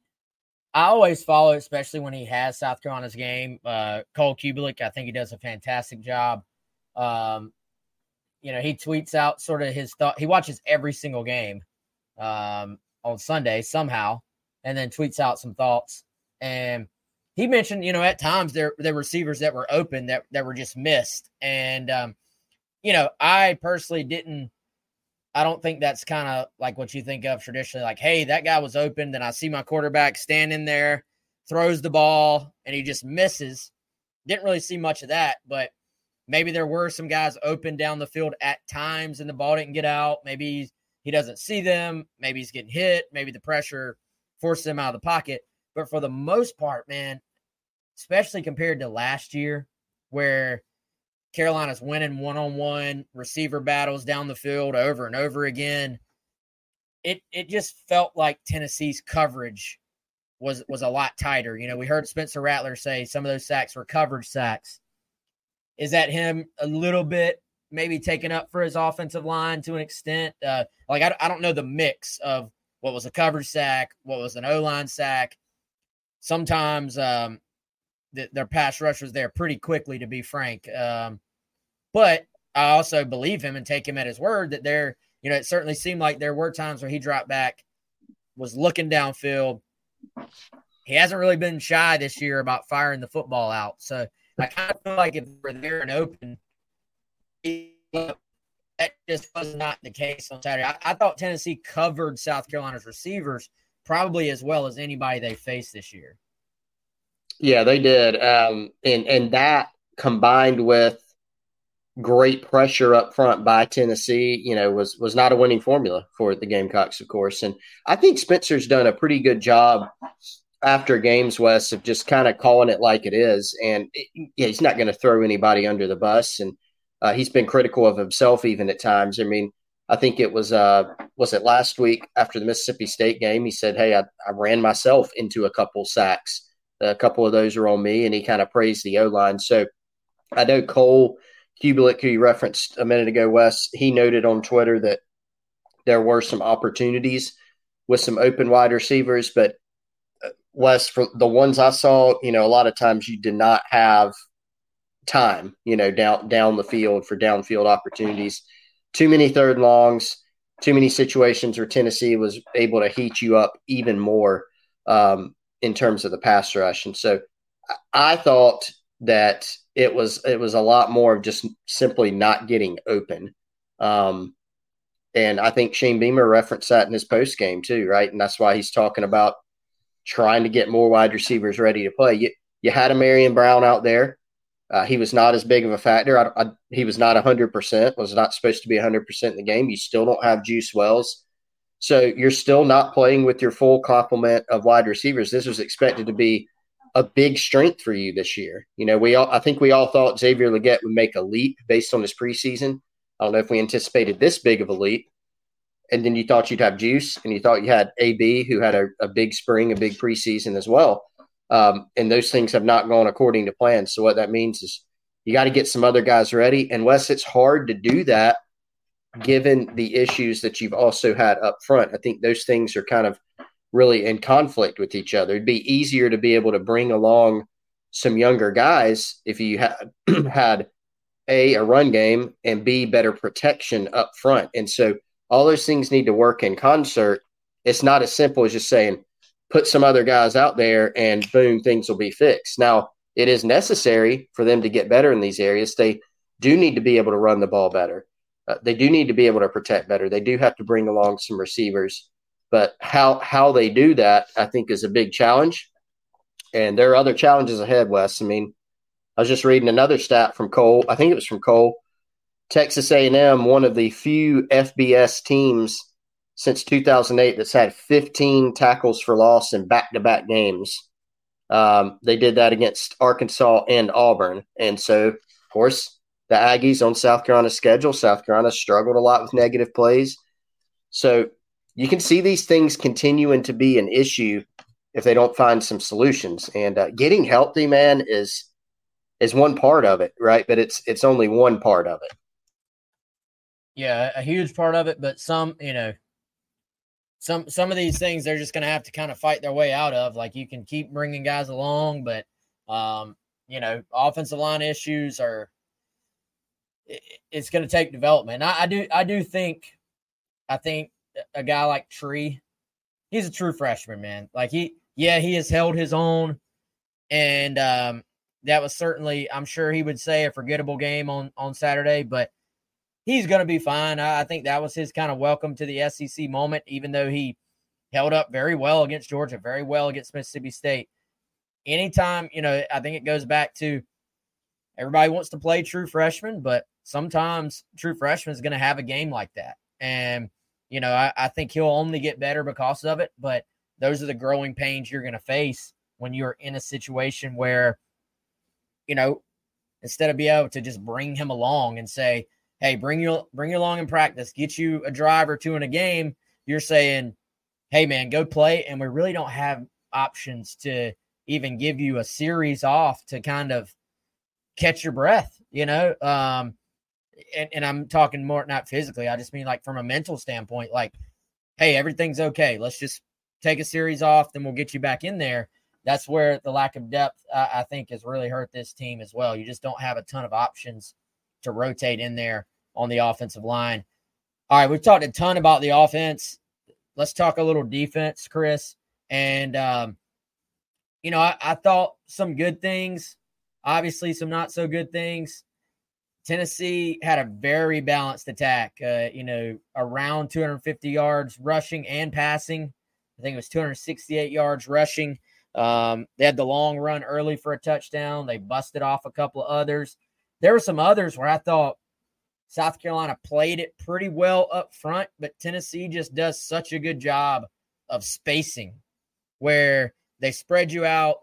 I always follow, especially when he has South Carolina's game. Uh, Cole Cubelic, I think he does a fantastic job. Um, you know, he tweets out sort of his thought. He watches every single game um, on Sunday somehow, and then tweets out some thoughts. And he mentioned, you know, at times there there were receivers that were open that, that were just missed. And, um, you know, I personally didn't – I don't think that's kind of like what you think of traditionally. Like, hey, that guy was open, then I see my quarterback standing there, throws the ball, and he just misses. Didn't really see much of that, but maybe there were some guys open down the field at times and the ball didn't get out. Maybe he doesn't see them. Maybe he's getting hit. Maybe the pressure forces him out of the pocket. But for the most part, man, especially compared to last year where Carolina's winning one-on-one receiver battles down the field over and over again, it it just felt like Tennessee's coverage was, was a lot tighter. You know, we heard Spencer Rattler say some of those sacks were coverage sacks. Is that him a little bit maybe taking up for his offensive line to an extent? Uh, like, I, I don't know the mix of what was a coverage sack, what was an O-line sack. Sometimes um, – their pass rush was there pretty quickly, to be frank. Um, but I also believe him and take him at his word that there, you know, it certainly seemed like there were times where he dropped back, was looking downfield. He hasn't really been shy this year about firing the football out. So I kind of feel like if we're there and open, that just was not the case on Saturday. I, I thought Tennessee covered South Carolina's receivers probably as well as anybody they faced this year. Yeah, they did. Um, and, and that combined with great pressure up front by Tennessee, you know, was, was not a winning formula for the Gamecocks, of course. And I think Spencer's done a pretty good job after games, Wes, of just kind of calling it like it is. And it, yeah, he's not going to throw anybody under the bus. And uh, he's been critical of himself even at times. I mean, I think it was, uh, was it last week after the Mississippi State game, he said, hey, I, I ran myself into a couple sacks. A couple of those are on me, and he kind of praised the O-line. So I know Cole Cubelic, who you referenced a minute ago, Wes, he noted on Twitter that there were some opportunities with some open wide receivers. But, Wes, for the ones I saw, you know, a lot of times you did not have time, you know, down, down the field for downfield opportunities. Too many third and longs, too many situations where Tennessee was able to heat you up even more. Um in terms of the pass rush. And so I thought that it was, it was a lot more of just simply not getting open. Um, and I think Shane Beamer referenced that in his post game too. Right. And that's why he's talking about trying to get more wide receivers ready to play. You, you had a Marion Brown out there. Uh, he was not as big of a factor. I, I, he was not a hundred percent, was not supposed to be a hundred percent in the game. You still don't have Juice Wells. So you're still not playing with your full complement of wide receivers. This was expected to be a big strength for you this year. You know, we all, I think we all thought Xavier Legette would make a leap based on his preseason. I don't know if we anticipated this big of a leap. and then you thought you'd have juice, and you thought you had A B, who had a, a big spring, a big preseason as well. Um, and those things have not gone according to plan. So what that means is you got to get some other guys ready. And, Wes, it's hard to do that given the issues that you've also had up front. I think those things are kind of really in conflict with each other. It'd be easier to be able to bring along some younger guys if you had, had A, a run game, and B, better protection up front. And so all those things need to work in concert. It's not as simple as just saying, put some other guys out there and boom, things will be fixed. Now, it is necessary for them to get better in these areas. They do need to be able to run the ball better. Uh, they do need to be able to protect better. They do have to bring along some receivers, but how, how they do that, I think, is a big challenge. And there are other challenges ahead, Wes. I mean, I was just reading another stat from Cole. I think it was from Cole. Texas A and M, one of the few F B S teams since two thousand eight that's had fifteen tackles for loss in back-to-back games. Um, they did that against Arkansas and Auburn. And so, of course, the Aggies on South Carolina's schedule. South Carolina struggled a lot with negative plays. So you can see these things continuing to be an issue if they don't find some solutions. And uh, getting healthy, man, is is one part of it, right? But it's it's only one part of it. Yeah, a huge part of it, but some, you know, Some some of these things they're just going to have to kind of fight their way out of. Like, you can keep bringing guys along, but, um, you know, offensive line issues are it, – it's going to take development. I, I do I do think – I think a guy like Tree, he's a true freshman, man. Like, he – yeah, he has held his own, and um, that was certainly – I'm sure he would say a forgettable game on, on Saturday, but – he's going to be fine. I think that was his kind of welcome to the S E C moment, even though he held up very well against Georgia, very well against Mississippi State. Anytime, you know, I think it goes back to everybody wants to play true freshmen, but sometimes true freshmen is going to have a game like that. And, you know, I, I think he'll only get better because of it, but those are the growing pains you're going to face when you're in a situation where, you know, instead of being able to just bring him along and say, hey, bring you bring you along in practice, get you a drive or two in a game, you're saying, hey, man, go play, and we really don't have options to even give you a series off to kind of catch your breath, you know? Um, and, and I'm talking more not physically. I just mean, like, from a mental standpoint, like, hey, everything's okay. Let's just take a series off, then we'll get you back in there. That's where the lack of depth, uh, I think, has really hurt this team as well. You just don't have a ton of options to rotate in there on the offensive line. All right, we've talked a ton about the offense. Let's talk a little defense, Chris. And, um, you know, I, I thought some good things, obviously some not so good things. Tennessee had a very balanced attack, uh, you know, around two hundred fifty yards rushing and passing. I think it was two hundred sixty-eight yards rushing. Um, they had the long run early for a touchdown. They busted off a couple of others. There were some others where I thought South Carolina played it pretty well up front, but Tennessee just does such a good job of spacing where they spread you out.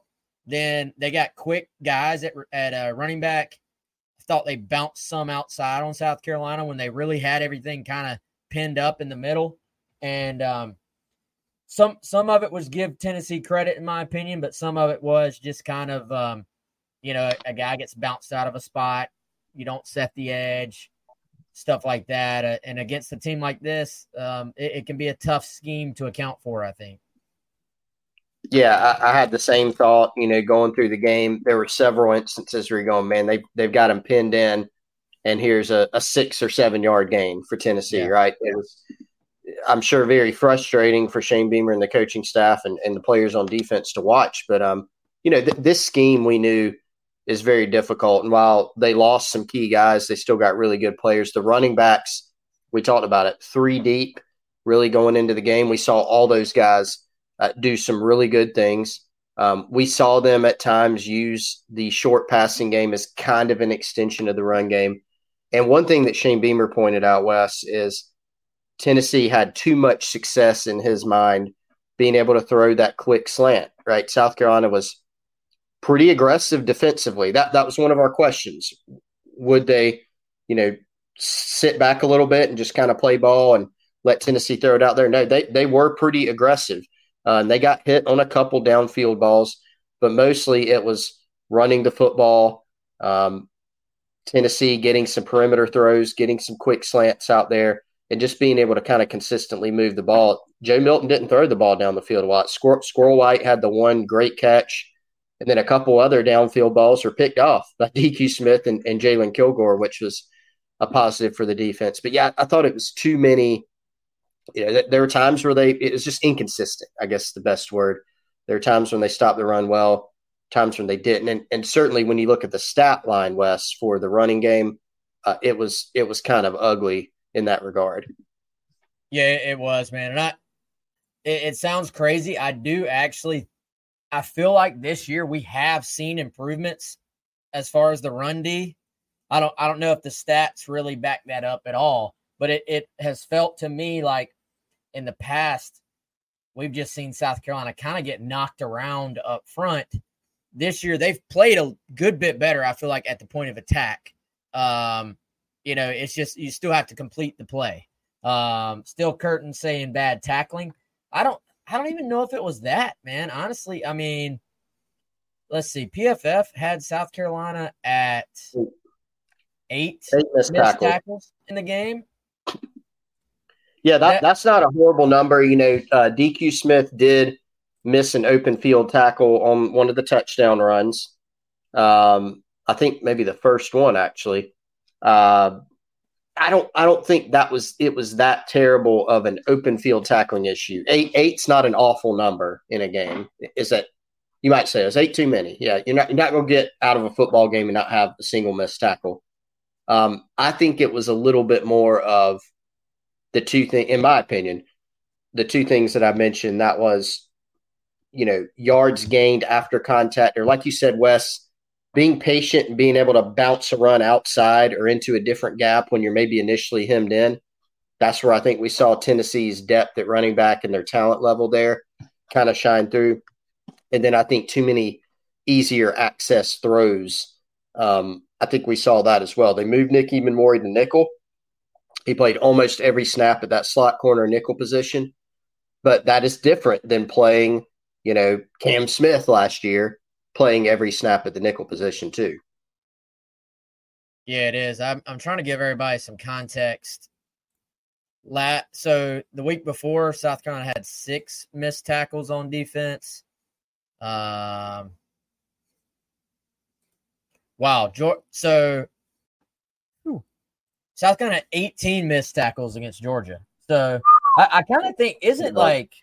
Then they got quick guys at, at a running back. I thought they bounced some outside on South Carolina when they really had everything kind of pinned up in the middle. And um, some, some of it was give Tennessee credit, in my opinion, but some of it was just kind of um, – you know, a guy gets bounced out of a spot. You don't set the edge, stuff like that. Uh, and against a team like this, um, it, it can be a tough scheme to account for, I think. Yeah, I, I had the same thought, you know, going through the game. There were several instances where you're going, man, they, they've got them pinned in, and here's a, a six- or seven-yard gain for Tennessee, yeah. Right? It was, I'm sure, very frustrating for Shane Beamer and the coaching staff and, and the players on defense to watch. But, um, you know, th- this scheme we knew – is very difficult. And while they lost some key guys, they still got really good players. The running backs, we talked about it, three deep, really going into the game. We saw all those guys uh, do some really good things. Um, we saw them at times use the short passing game as kind of an extension of the run game. And one thing that Shane Beamer pointed out, Wes, is Tennessee had too much success in his mind being able to throw that quick slant, right? South Carolina was pretty aggressive defensively. That that was one of our questions. Would they, you know, sit back a little bit and just kind of play ball and let Tennessee throw it out there. No, they they were pretty aggressive, uh, and they got hit on a couple downfield balls, but mostly it was running the football, um, Tennessee getting some perimeter throws, getting some quick slants out there, and just being able to kind of consistently move the ball. Joe Milton didn't throw the ball down the field a lot. Squir- Squirrel White had the one great catch, and then a couple other downfield balls were picked off by D Q. Smith and, and Jalen Kilgore, which was a positive for the defense. But, yeah, I thought it was too many. You know, th- there were times where they – it was just inconsistent, I guess is the best word. There were times when they stopped the run well, times when they didn't. And, and certainly when you look at the stat line, Wes, for the running game, uh, it was it was kind of ugly in that regard. Yeah, it was, man. And I, it, it sounds crazy. I do actually – I feel like this year we have seen improvements as far as the run D. I don't I don't know if the stats really back that up at all, but it, it has felt to me like in the past we've just seen South Carolina kind of get knocked around up front. This year they've played a good bit better, I feel like, at the point of attack. Um, you know, it's just you still have to complete the play. Um, still Curtin saying bad tackling. I don't I don't even know if it was that, man. Honestly, I mean, let's see. P F F had South Carolina at – Eight, Eight missed tackles. tackles in the game. Yeah, that, that's not a horrible number. You know, uh, D Q. Smith did miss an open field tackle on one of the touchdown runs. Um, I think maybe the first one, actually. Uh, I don't. I don't think that was. It was that terrible of an open field tackling issue. Eight, eight's not an awful number in a game. Is that? You might say it's eight too many. Yeah, you're not. You're not going to get out of a football game and not have a single missed tackle. Um, I think it was a little bit more of the two things, in my opinion, the two things that I mentioned, that was, you know, yards gained after contact, or like you said, Wes, being patient and being able to bounce a run outside or into a different gap when you're maybe initially hemmed in. That's where I think we saw Tennessee's depth at running back and their talent level there kind of shine through. And then I think too many easier access throws. Um, I think we saw that as well. They moved Nick Emmanwori to nickel. He played almost every snap at that slot corner nickel position, but that is different than playing, you know, Cam Smith last year, playing every snap at the nickel position too. Yeah, it is. I'm, I'm trying to give everybody some context. La- so the week before, South Carolina had six missed tackles on defense. Um, Wow. So whew, South Carolina had eighteen missed tackles against Georgia. So I, I kind of think, isn't like,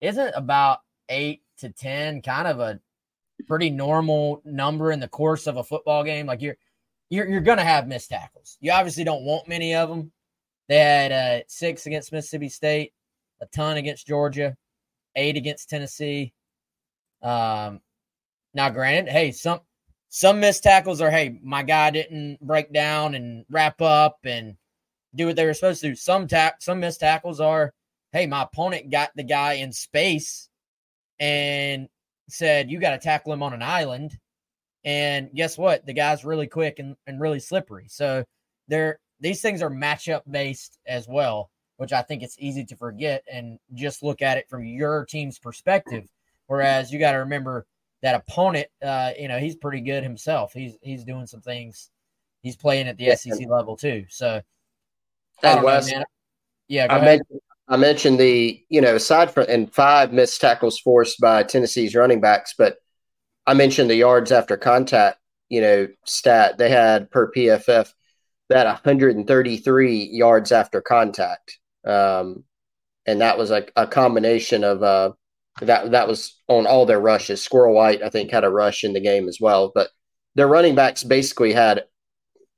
isn't about eight to ten kind of a pretty normal number in the course of a football game? Like you're, you're, you're going to have missed tackles. You obviously don't want many of them. They had uh, six against Mississippi State, a ton against Georgia, eight against Tennessee. Um, now granted, hey, some, Some missed tackles are, hey, my guy didn't break down and wrap up and do what they were supposed to do. Some ta- some missed tackles are, hey, my opponent got the guy in space and said, you got to tackle him on an island. And guess what? The guy's really quick and, and really slippery. So they're, these things are matchup-based as well, which I think it's easy to forget and just look at it from your team's perspective, whereas you got to remember – that opponent, uh, you know, he's pretty good himself. He's he's doing some things. He's playing at the yeah. S E C level too. So, and Wes, know, yeah, go I, ahead. Mentioned, I mentioned the, you know, aside from and five missed tackles forced by Tennessee's running backs, but I mentioned the yards after contact, you know, stat they had per P F F, that one hundred thirty-three yards after contact, um, and that was a, a combination of. Uh, That that was on all their rushes. Squirrel White, I think, had a rush in the game as well. But their running backs basically had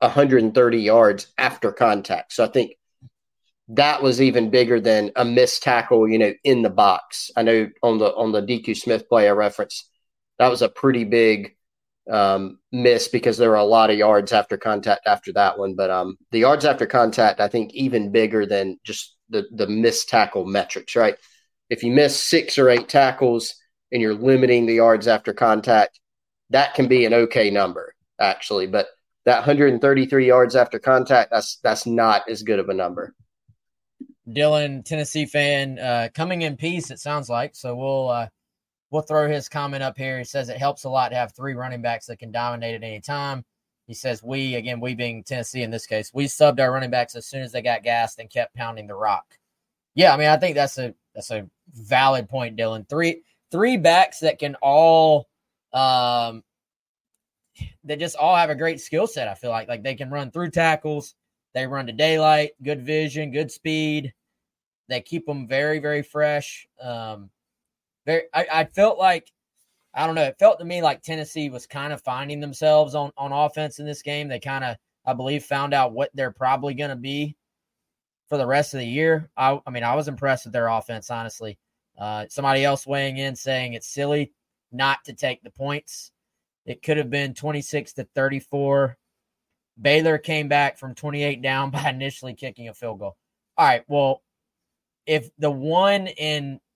one hundred thirty yards after contact. So I think that was even bigger than a missed tackle, you know, in the box. I know on the on the D Q. Smith play I referenced, that was a pretty big um, miss because there were a lot of yards after contact after that one. But um, the yards after contact, I think, even bigger than just the, the missed tackle metrics, right? If you miss six or eight tackles and you're limiting the yards after contact, that can be an okay number, actually. But that one hundred thirty-three yards after contact, that's that's not as good of a number. Dylan, Tennessee fan, uh, coming in peace, it sounds like. So we'll uh, we'll throw his comment up here. He says it helps a lot to have three running backs that can dominate at any time. He says we, again, we being Tennessee in this case, we subbed our running backs as soon as they got gassed and kept pounding the rock. Yeah, I mean, I think that's a that's a valid point, Dylan. Three three backs that can all um, they just all have a great skill set. I feel like like they can run through tackles, they run to daylight, good vision, good speed. They keep them very very fresh. Um, very, I, I felt like. I don't know. It felt to me like Tennessee was kind of finding themselves on, on offense in this game. They kind of, I believe, found out what they're probably going to be for the rest of the year. I, I mean, I was impressed with their offense, honestly. Uh, somebody else weighing in saying it's silly not to take the points. It could have been twenty-six to thirty-four. Baylor came back from twenty-eight down by initially kicking a field goal. All right, well, if the one in –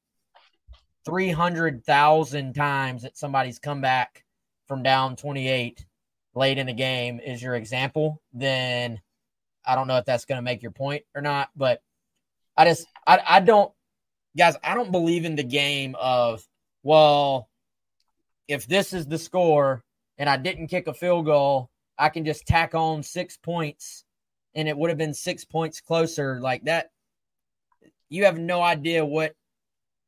three hundred thousand times that somebody's come back from down twenty-eight late in the game is your example, then I don't know if that's going to make your point or not. But I just, I, I don't, guys, I don't believe in the game of, well, if this is the score and I didn't kick a field goal, I can just tack on six points and it would have been six points closer like that. You have no idea what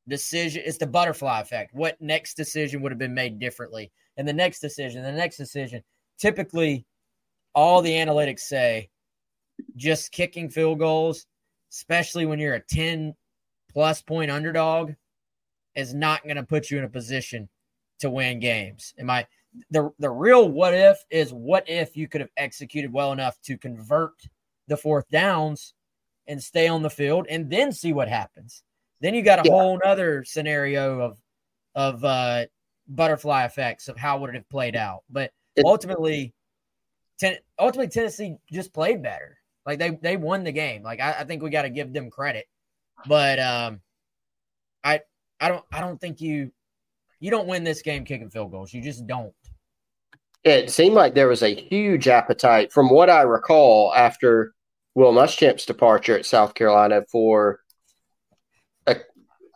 decision. It's the butterfly effect. What next decision would have been made differently? And the next decision, the next decision. Typically, all the analytics say just kicking field goals, especially when you're a ten-plus point underdog, is not going to put you in a position to win games. Am I the the real what if is what if you could have executed well enough to convert the fourth downs and stay on the field and then see what happens. Then you got a yeah. whole other scenario of of uh, butterfly effects of how would it have played out. But ultimately, ten, ultimately Tennessee just played better. Like they they won the game. Like I, I think we got to give them credit. But um, I I don't I don't think you you don't win this game kicking field goals. You just don't. It seemed like there was a huge appetite, from what I recall, after Will Muschamp's departure at South Carolina for A,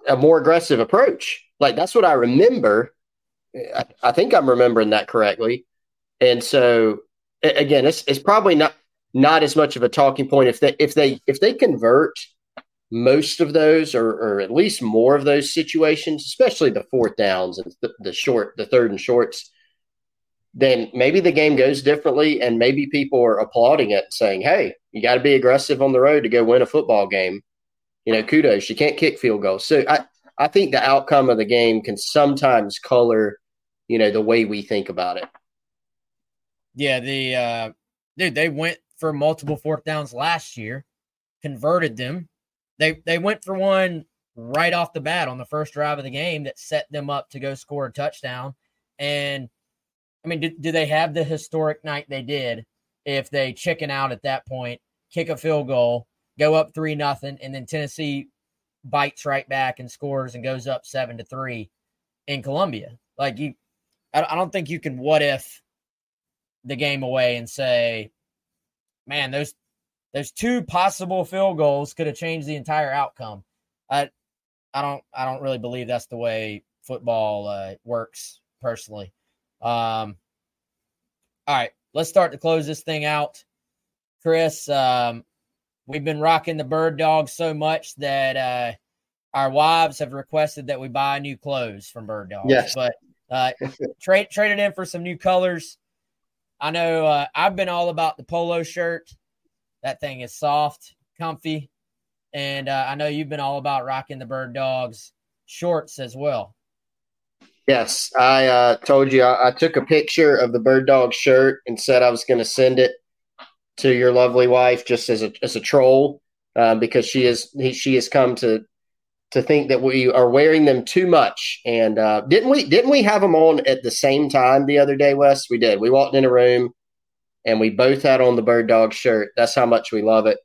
a more aggressive approach. Like that's what I remember. I, I think I'm remembering that correctly. And so again, it's it's probably not not as much of a talking point if they if they if they convert most of those or or at least more of those situations, especially the fourth downs and the, the short the third and shorts. Then maybe the game goes differently, and maybe people are applauding it, saying, "Hey, you got to be aggressive on the road to go win a football game." You know, kudos. You can't kick field goals. So I, I think the outcome of the game can sometimes color, you know, the way we think about it. Yeah, the uh, dude, they went for multiple fourth downs last year, converted them. They they went for one right off the bat on the first drive of the game that set them up to go score a touchdown. And, I mean, do, do they have the historic night they did if they chicken out at that point, kick a field goal, go up three nothing, and then Tennessee bites right back and scores and goes up seven to three in Columbia? Like you, I don't think you can what if the game away and say, man, those those two possible field goals could have changed the entire outcome. I, I don't, I don't really believe that's the way football uh, works personally. Um, all right, let's start to close this thing out, Chris. Um, We've been rocking the bird dog so much that uh, our wives have requested that we buy new clothes from Bird Dogs. Yes. But uh, trade traded in for some new colors. I know uh, I've been all about the polo shirt. That thing is soft, comfy. And uh, I know you've been all about rocking the Bird Dogs shorts as well. Yes. I uh, told you I, I took a picture of the Bird Dog shirt and said I was going to send it to your lovely wife just as a as a troll, uh, because she is he, she has come to to think that we are wearing them too much. And uh, didn't we didn't we have them on at the same time the other day, Wes? We did. We walked in a room and we both had on the Bird Dog shirt. That's how much we love it.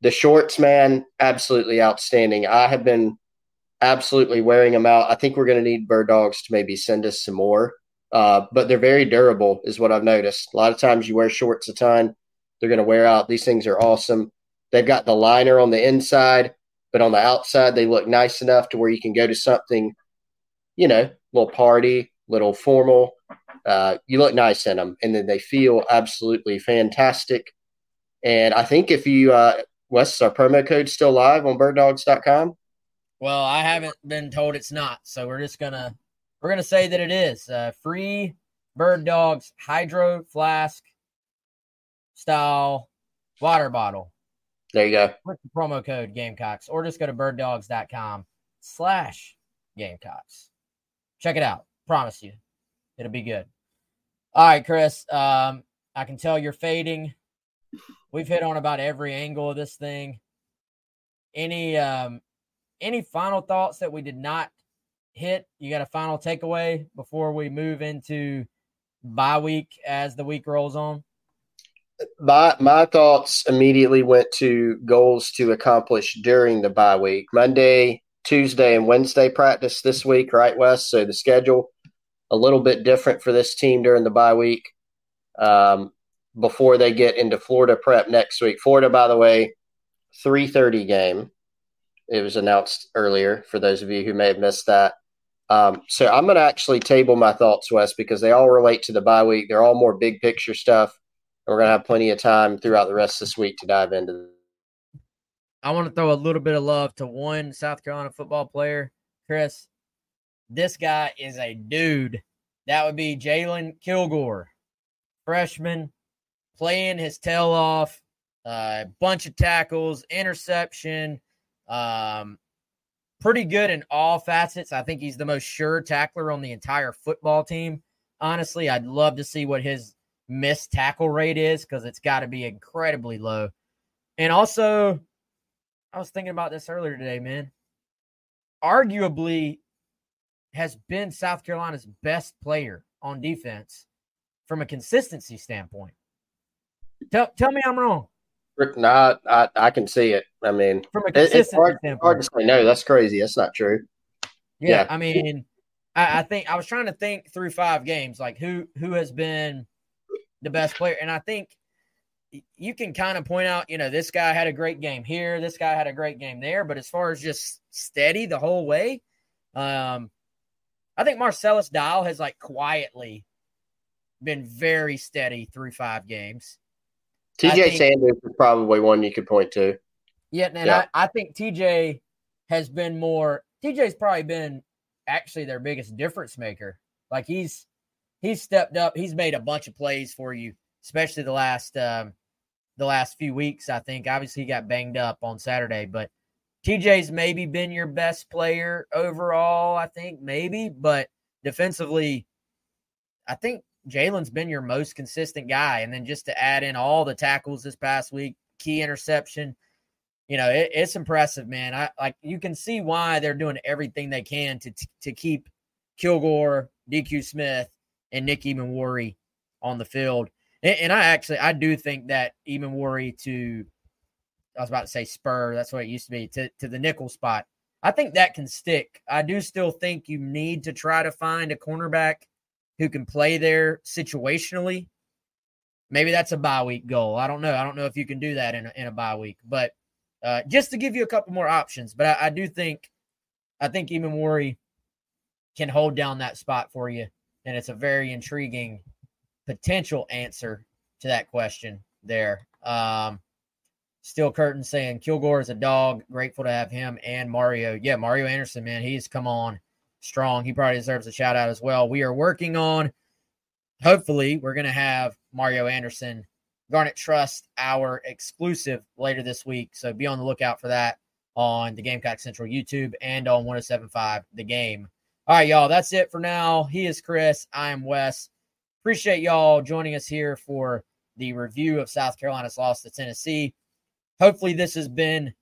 The shorts, man, absolutely outstanding. I have been absolutely wearing them out. I think we're going to need Bird Dogs to maybe send us some more. Uh, but they're very durable is what I've noticed. A lot of times you wear shorts a ton, they're going to wear out. These things are awesome. They've got the liner on the inside. but on the outside, they look nice enough to where you can go to something, you know, little party, little formal. Uh, you look nice in them, and then they feel absolutely fantastic. And I think if you uh, – Wes, is our promo code still live on bird dogs dot com? Well, I haven't been told it's not, so we're just going to – we're going to say that it is. Uh, free Bird Dogs Hydro Flask style water bottle. There you go. With the promo code Gamecocks, or just go to bird dogs dot com slash Gamecocks. Check it out. Promise you. It'll be good. All right, Chris. Um, I can tell you're fading. We've hit on about every angle of this thing. Any um, any final thoughts that we did not hit? You got a final takeaway before we move into bye week as the week rolls on? My, my thoughts immediately went to goals to accomplish during the bye week. Monday, Tuesday, and Wednesday practice this week, right, Wes? So the schedule a little bit different for this team during the bye week. Um, before they get into Florida prep next week. Florida, by the way, three thirty game. It was announced earlier for those of you who may have missed that. Um, so I'm going to actually table my thoughts, Wes, because they all relate to the bye week. They're all more big picture stuff. And we're going to have plenty of time throughout the rest of this week to dive into them. I want to throw a little bit of love to one South Carolina football player, Chris. This guy is a dude. That would be Jalen Kilgore, freshman, playing his tail off, a uh, bunch of tackles, interception, um, pretty good in all facets. I think he's the most sure tackler on the entire football team. Honestly, I'd love to see what his missed tackle rate is because it's got to be incredibly low. And also, I was thinking about this earlier today, man, arguably has been South Carolina's best player on defense from a consistency standpoint. Tell, tell me I'm wrong. Nah, I, I can see it. I mean, from a consistency it's hard, standpoint. Hard to say, no, that's crazy. That's not true. Yeah, yeah. I mean, I, I think I was trying to think through five games, like who who has been the best player. And I think you can kind of point out, you know, this guy had a great game here, this guy had a great game there. But as far as just steady the whole way, um, I think Marcellus Dial has like quietly been very steady through five games. T J Sanders is probably one you could point to. Yeah, and yeah. I, I think T J has been more – T J's probably been actually their biggest difference maker. Like he's he's stepped up. He's made a bunch of plays for you, especially the last um, the last few weeks, I think. Obviously, he got banged up on Saturday. But T J's maybe been your best player overall, I think, maybe. But defensively, I think – Jalen's been your most consistent guy. And then just to add in all the tackles this past week, key interception, you know, it, it's impressive, man. I like you can see why they're doing everything they can to to keep Kilgore, D Q. Smith, and Nick Emmanwori on the field. And, and I actually, I do think that Emmanwori to, I was about to say spur, that's what it used to be, to, to the nickel spot. I think that can stick. I do still think you need to try to find a cornerback who can play there situationally. Maybe that's a bye week goal. I don't know. I don't know if you can do that in a, in a bye week, but uh, just to give you a couple more options. But I, I do think, I think Emmanwori can hold down that spot for you, and it's a very intriguing potential answer to that question there. Um, Steel Curtain saying Kilgore is a dog. Grateful to have him and Mario. Yeah, Mario Anderson, man, he's come on strong. He probably deserves a shout out as well. We are working on, hopefully we're going to have Mario Anderson Garnet Trust our exclusive later this week. So be on the lookout for that on the Gamecock Central YouTube and on one oh seven point five The Game. All right, y'all, that's it for now. He is Chris. I am Wes. Appreciate y'all joining us here for the review of South Carolina's loss to Tennessee. Hopefully this has been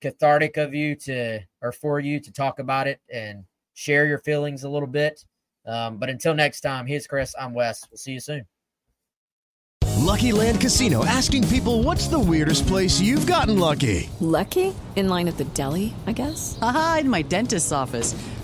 cathartic of you to, or for you to talk about it and share your feelings a little bit. Um, but until next time, here's Chris. I'm Wes. We'll see you soon. Lucky Land Casino asking people, what's the weirdest place you've gotten lucky? Lucky? In line at the deli, I guess? Aha, in my dentist's office.